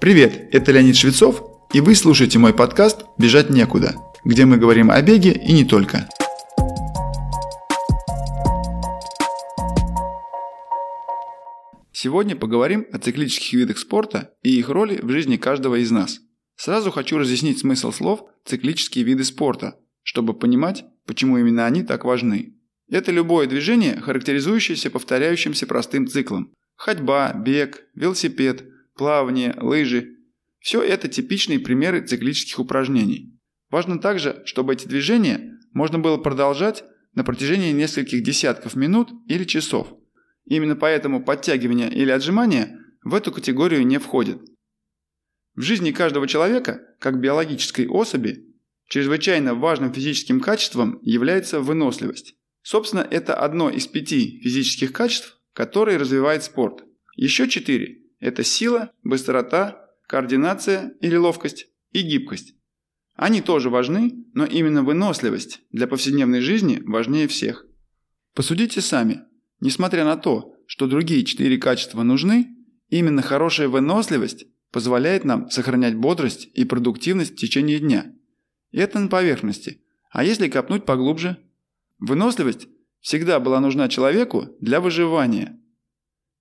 Привет, это Леонид Швецов, и вы слушаете мой подкаст «Бежать некуда», где мы говорим о беге и не только. Сегодня поговорим о циклических видах спорта и их роли в жизни каждого из нас. Сразу хочу разъяснить смысл слов «циклические виды спорта», чтобы понимать, почему именно они так важны. Это любое движение, характеризующееся повторяющимся простым циклом. Ходьба, бег, велосипед, плавание, лыжи – все это типичные примеры циклических упражнений. Важно также, чтобы эти движения можно было продолжать на протяжении нескольких десятков минут или часов. Именно поэтому подтягивания или отжимания в эту категорию не входят. В жизни каждого человека, как биологической особи, чрезвычайно важным физическим качеством является выносливость. Собственно, это одно из 5 физических качеств, которые развивает спорт. Еще 4 – это сила, быстрота, координация или ловкость и гибкость. Они тоже важны, но именно выносливость для повседневной жизни важнее всех. Посудите сами. Несмотря на то, что другие 4 качества нужны, именно хорошая выносливость позволяет нам сохранять бодрость и продуктивность в течение дня. Это на поверхности. А если копнуть поглубже? Выносливость всегда была нужна человеку для выживания.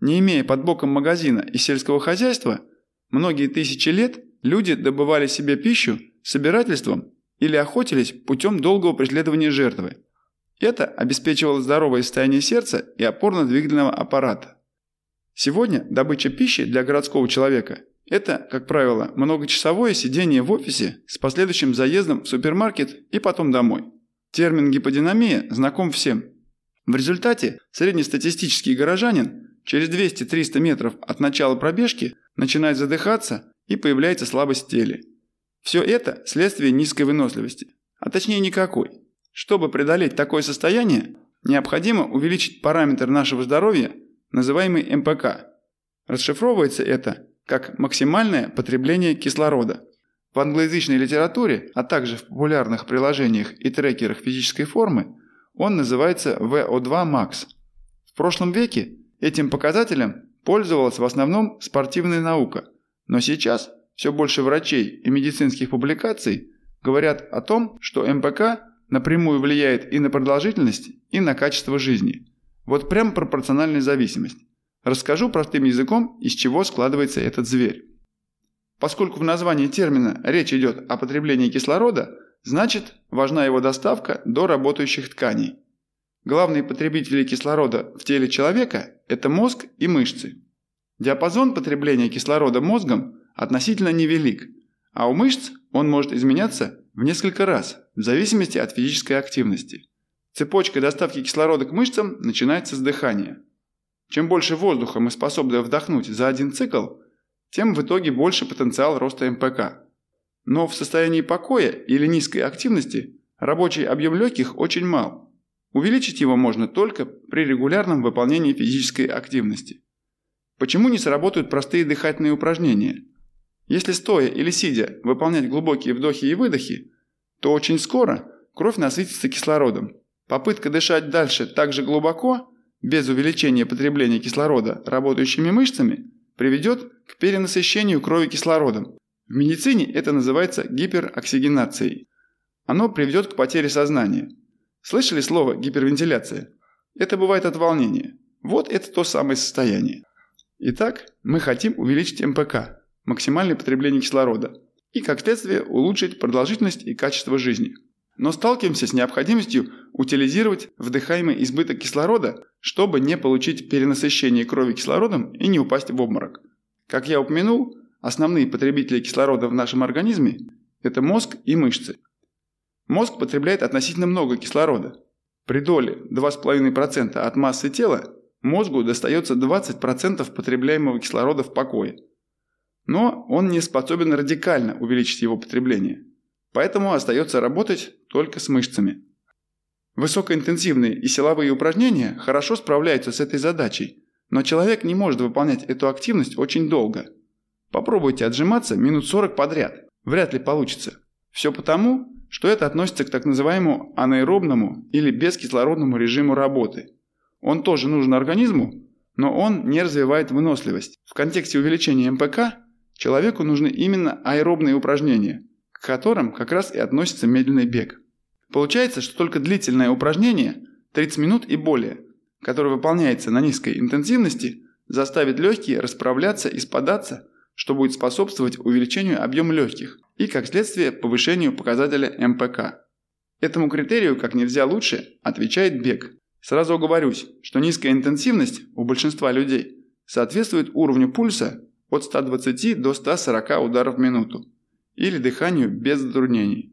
Не имея под боком магазина и сельского хозяйства, многие тысячи лет люди добывали себе пищу собирательством или охотились путем долгого преследования жертвы. Это обеспечивало здоровое состояние сердца и опорно-двигательного аппарата. Сегодня добыча пищи для городского человека – это, как правило, многочасовое сидение в офисе с последующим заездом в супермаркет и потом домой. Термин гиподинамия знаком всем. В результате среднестатистический горожанин через 200-300 метров от начала пробежки начинает задыхаться и появляется слабость в теле. Все это следствие низкой выносливости, а точнее никакой. Чтобы преодолеть такое состояние, необходимо увеличить параметр нашего здоровья, называемый МПК. Расшифровывается это как максимальное потребление кислорода. В англоязычной литературе, а также в популярных приложениях и трекерах физической формы, он называется VO2 max. В прошлом веке этим показателем пользовалась в основном спортивная наука, но сейчас все больше врачей и медицинских публикаций говорят о том, что МПК напрямую влияет и на продолжительность, и на качество жизни. Вот прям пропорциональная зависимость. Расскажу простым языком, из чего складывается этот зверь. Поскольку в названии термина речь идет о потреблении кислорода, значит, важна его доставка до работающих тканей. Главные потребители кислорода в теле человека – это мозг и мышцы. Диапазон потребления кислорода мозгом относительно невелик, а у мышц он может изменяться в несколько раз в зависимости от физической активности. Цепочка доставки кислорода к мышцам начинается с дыхания. Чем больше воздуха мы способны вдохнуть за один цикл, тем в итоге больше потенциал роста МПК. Но в состоянии покоя или низкой активности рабочий объем легких очень мал. Увеличить его можно только при регулярном выполнении физической активности. Почему не сработают простые дыхательные упражнения? Если стоя или сидя выполнять глубокие вдохи и выдохи, то очень скоро кровь насытится кислородом. Попытка дышать дальше так же глубоко, без увеличения потребления кислорода работающими мышцами, приведет к перенасыщению крови кислородом. В медицине это называется гипероксигенацией. Оно приведет к потере сознания. Слышали слово гипервентиляция? Это бывает от волнения. Вот это то самое состояние. Итак, мы хотим увеличить МПК. Максимальное потребление кислорода, и, как следствие, улучшить продолжительность и качество жизни. Но сталкиваемся с необходимостью утилизировать вдыхаемый избыток кислорода, чтобы не получить перенасыщение крови кислородом и не упасть в обморок. Как я упомянул, основные потребители кислорода в нашем организме – это мозг и мышцы. Мозг потребляет относительно много кислорода. При доле 2,5% от массы тела мозгу достается 20% потребляемого кислорода в покое. Но он не способен радикально увеличить его потребление, поэтому остается работать только с мышцами. Высокоинтенсивные и силовые упражнения хорошо справляются с этой задачей, но человек не может выполнять эту активность очень долго. Попробуйте отжиматься минут 40 подряд, вряд ли получится. Все потому, что это относится к так называемому анаэробному или бескислородному режиму работы. Он тоже нужен организму, но он не развивает выносливость. В контексте увеличения МПК Человеку нужны именно аэробные упражнения, к которым как раз и относится медленный бег. Получается, что только длительное упражнение, 30 минут и более, которое выполняется на низкой интенсивности, заставит легкие расправляться и спадаться, что будет способствовать увеличению объема легких и, как следствие, повышению показателя МПК. Этому критерию как нельзя лучше отвечает бег. Сразу оговорюсь, что низкая интенсивность у большинства людей соответствует уровню пульса от 120 до 140 ударов в минуту или дыханию без затруднений.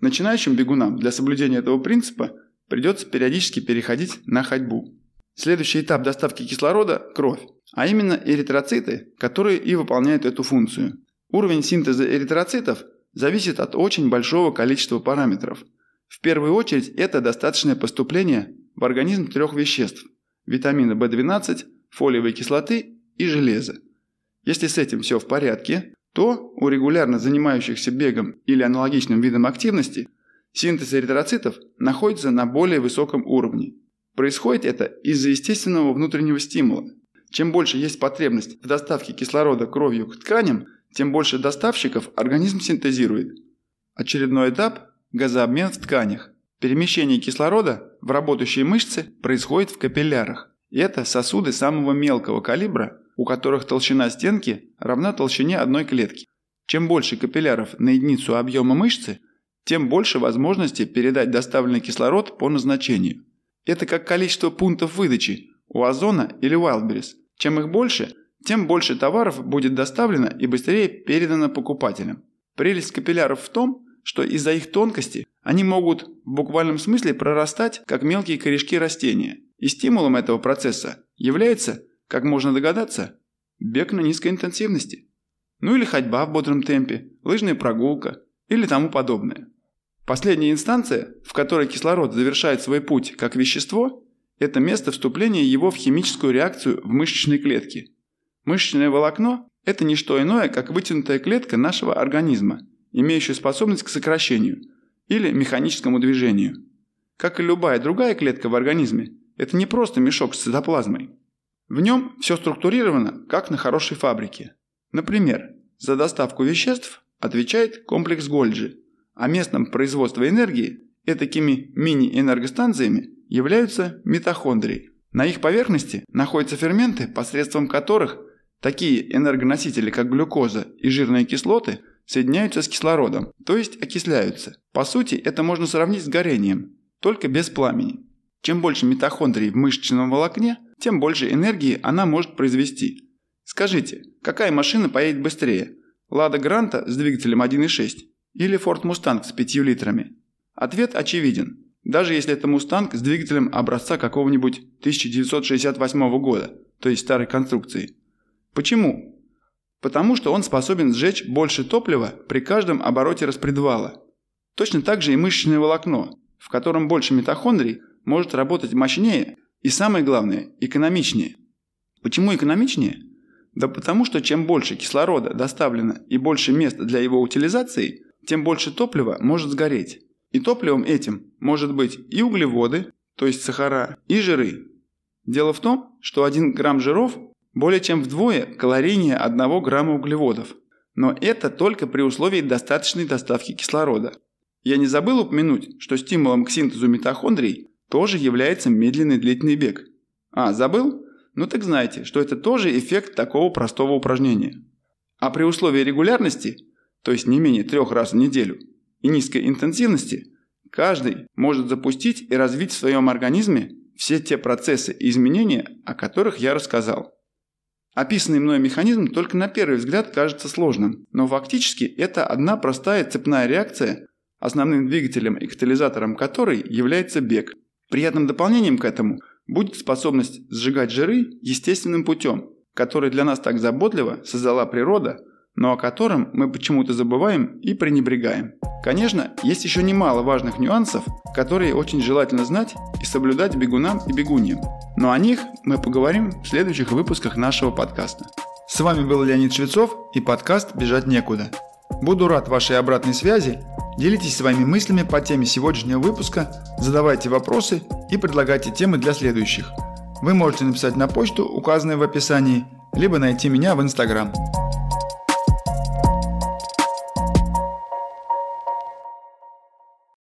Начинающим бегунам для соблюдения этого принципа придется периодически переходить на ходьбу. Следующий этап доставки кислорода – кровь, а именно эритроциты, которые и выполняют эту функцию. Уровень синтеза эритроцитов зависит от очень большого количества параметров. В первую очередь это достаточное поступление в организм трех веществ – витамина В12, фолиевой кислоты и железа. Если с этим все в порядке, то у регулярно занимающихся бегом или аналогичным видом активности синтез эритроцитов находится на более высоком уровне. Происходит это из-за естественного внутреннего стимула. Чем больше есть потребность в доставке кислорода кровью к тканям, тем больше доставщиков организм синтезирует. Очередной этап – газообмен в тканях. Перемещение кислорода в работающие мышцы происходит в капиллярах. И это сосуды самого мелкого калибра, у которых толщина стенки равна толщине одной клетки. Чем больше капилляров на единицу объема мышцы, тем больше возможности передать доставленный кислород по назначению. Это как количество пунктов выдачи у Озона или Wildberries. Чем их больше, тем больше товаров будет доставлено и быстрее передано покупателям. Прелесть капилляров в том, что из-за их тонкости они могут в буквальном смысле прорастать, как мелкие корешки растения. И стимулом этого процесса является, как можно догадаться, бег на низкой интенсивности. Ну или ходьба в бодром темпе, лыжная прогулка или тому подобное. Последняя инстанция, в которой кислород завершает свой путь как вещество, это место вступления его в химическую реакцию в мышечной клетке. Мышечное волокно – это не что иное, как вытянутая клетка нашего организма, имеющая способность к сокращению или механическому движению. Как и любая другая клетка в организме, это не просто мешок с цитоплазмой. В нем все структурировано, как на хорошей фабрике. Например, за доставку веществ отвечает комплекс Гольджи, а местом производства энергии этакими мини-энергостанциями являются митохондрии. На их поверхности находятся ферменты, посредством которых такие энергоносители, как глюкоза и жирные кислоты, соединяются с кислородом, то есть окисляются. По сути, это можно сравнить с горением, только без пламени. Чем больше митохондрий в мышечном волокне, тем больше энергии она может произвести. Скажите, какая машина поедет быстрее? Лада Гранта с двигателем 1.6 или Ford Mustang с 5 литрами? Ответ очевиден, даже если это Mustang с двигателем образца какого-нибудь 1968 года, то есть старой конструкции. Почему? Потому что он способен сжечь больше топлива при каждом обороте распредвала. Точно так же и мышечное волокно, в котором больше митохондрий, может работать мощнее и, самое главное, экономичнее. Почему экономичнее? Да потому что чем больше кислорода доставлено и больше места для его утилизации, тем больше топлива может сгореть. И топливом этим может быть и углеводы, то есть сахара, и жиры. Дело в том, что 1 грамм жиров более чем вдвое калорийнее 1 грамма углеводов. Но это только при условии достаточной доставки кислорода. Я не забыл упомянуть, что стимулом к синтезу митохондрий тоже является медленный длительный бег. А, забыл? Ну так знайте, что это тоже эффект такого простого упражнения. А при условии регулярности, то есть не менее 3 раз в неделю, и низкой интенсивности, каждый может запустить и развить в своем организме все те процессы и изменения, о которых я рассказал. Описанный мной механизм только на первый взгляд кажется сложным, но фактически это одна простая цепная реакция, основным двигателем и катализатором которой является бег. Приятным дополнением к этому будет способность сжигать жиры естественным путем, который для нас так заботливо создала природа, но о котором мы почему-то забываем и пренебрегаем. Конечно, есть еще немало важных нюансов, которые очень желательно знать и соблюдать бегунам и бегуньям, но о них мы поговорим в следующих выпусках нашего подкаста. С вами был Леонид Швецов и подкаст «Бежать некуда». Буду рад вашей обратной связи. Делитесь своими мыслями по теме сегодняшнего выпуска, задавайте вопросы и предлагайте темы для следующих. Вы можете написать на почту, указанную в описании, либо найти меня в Instagram.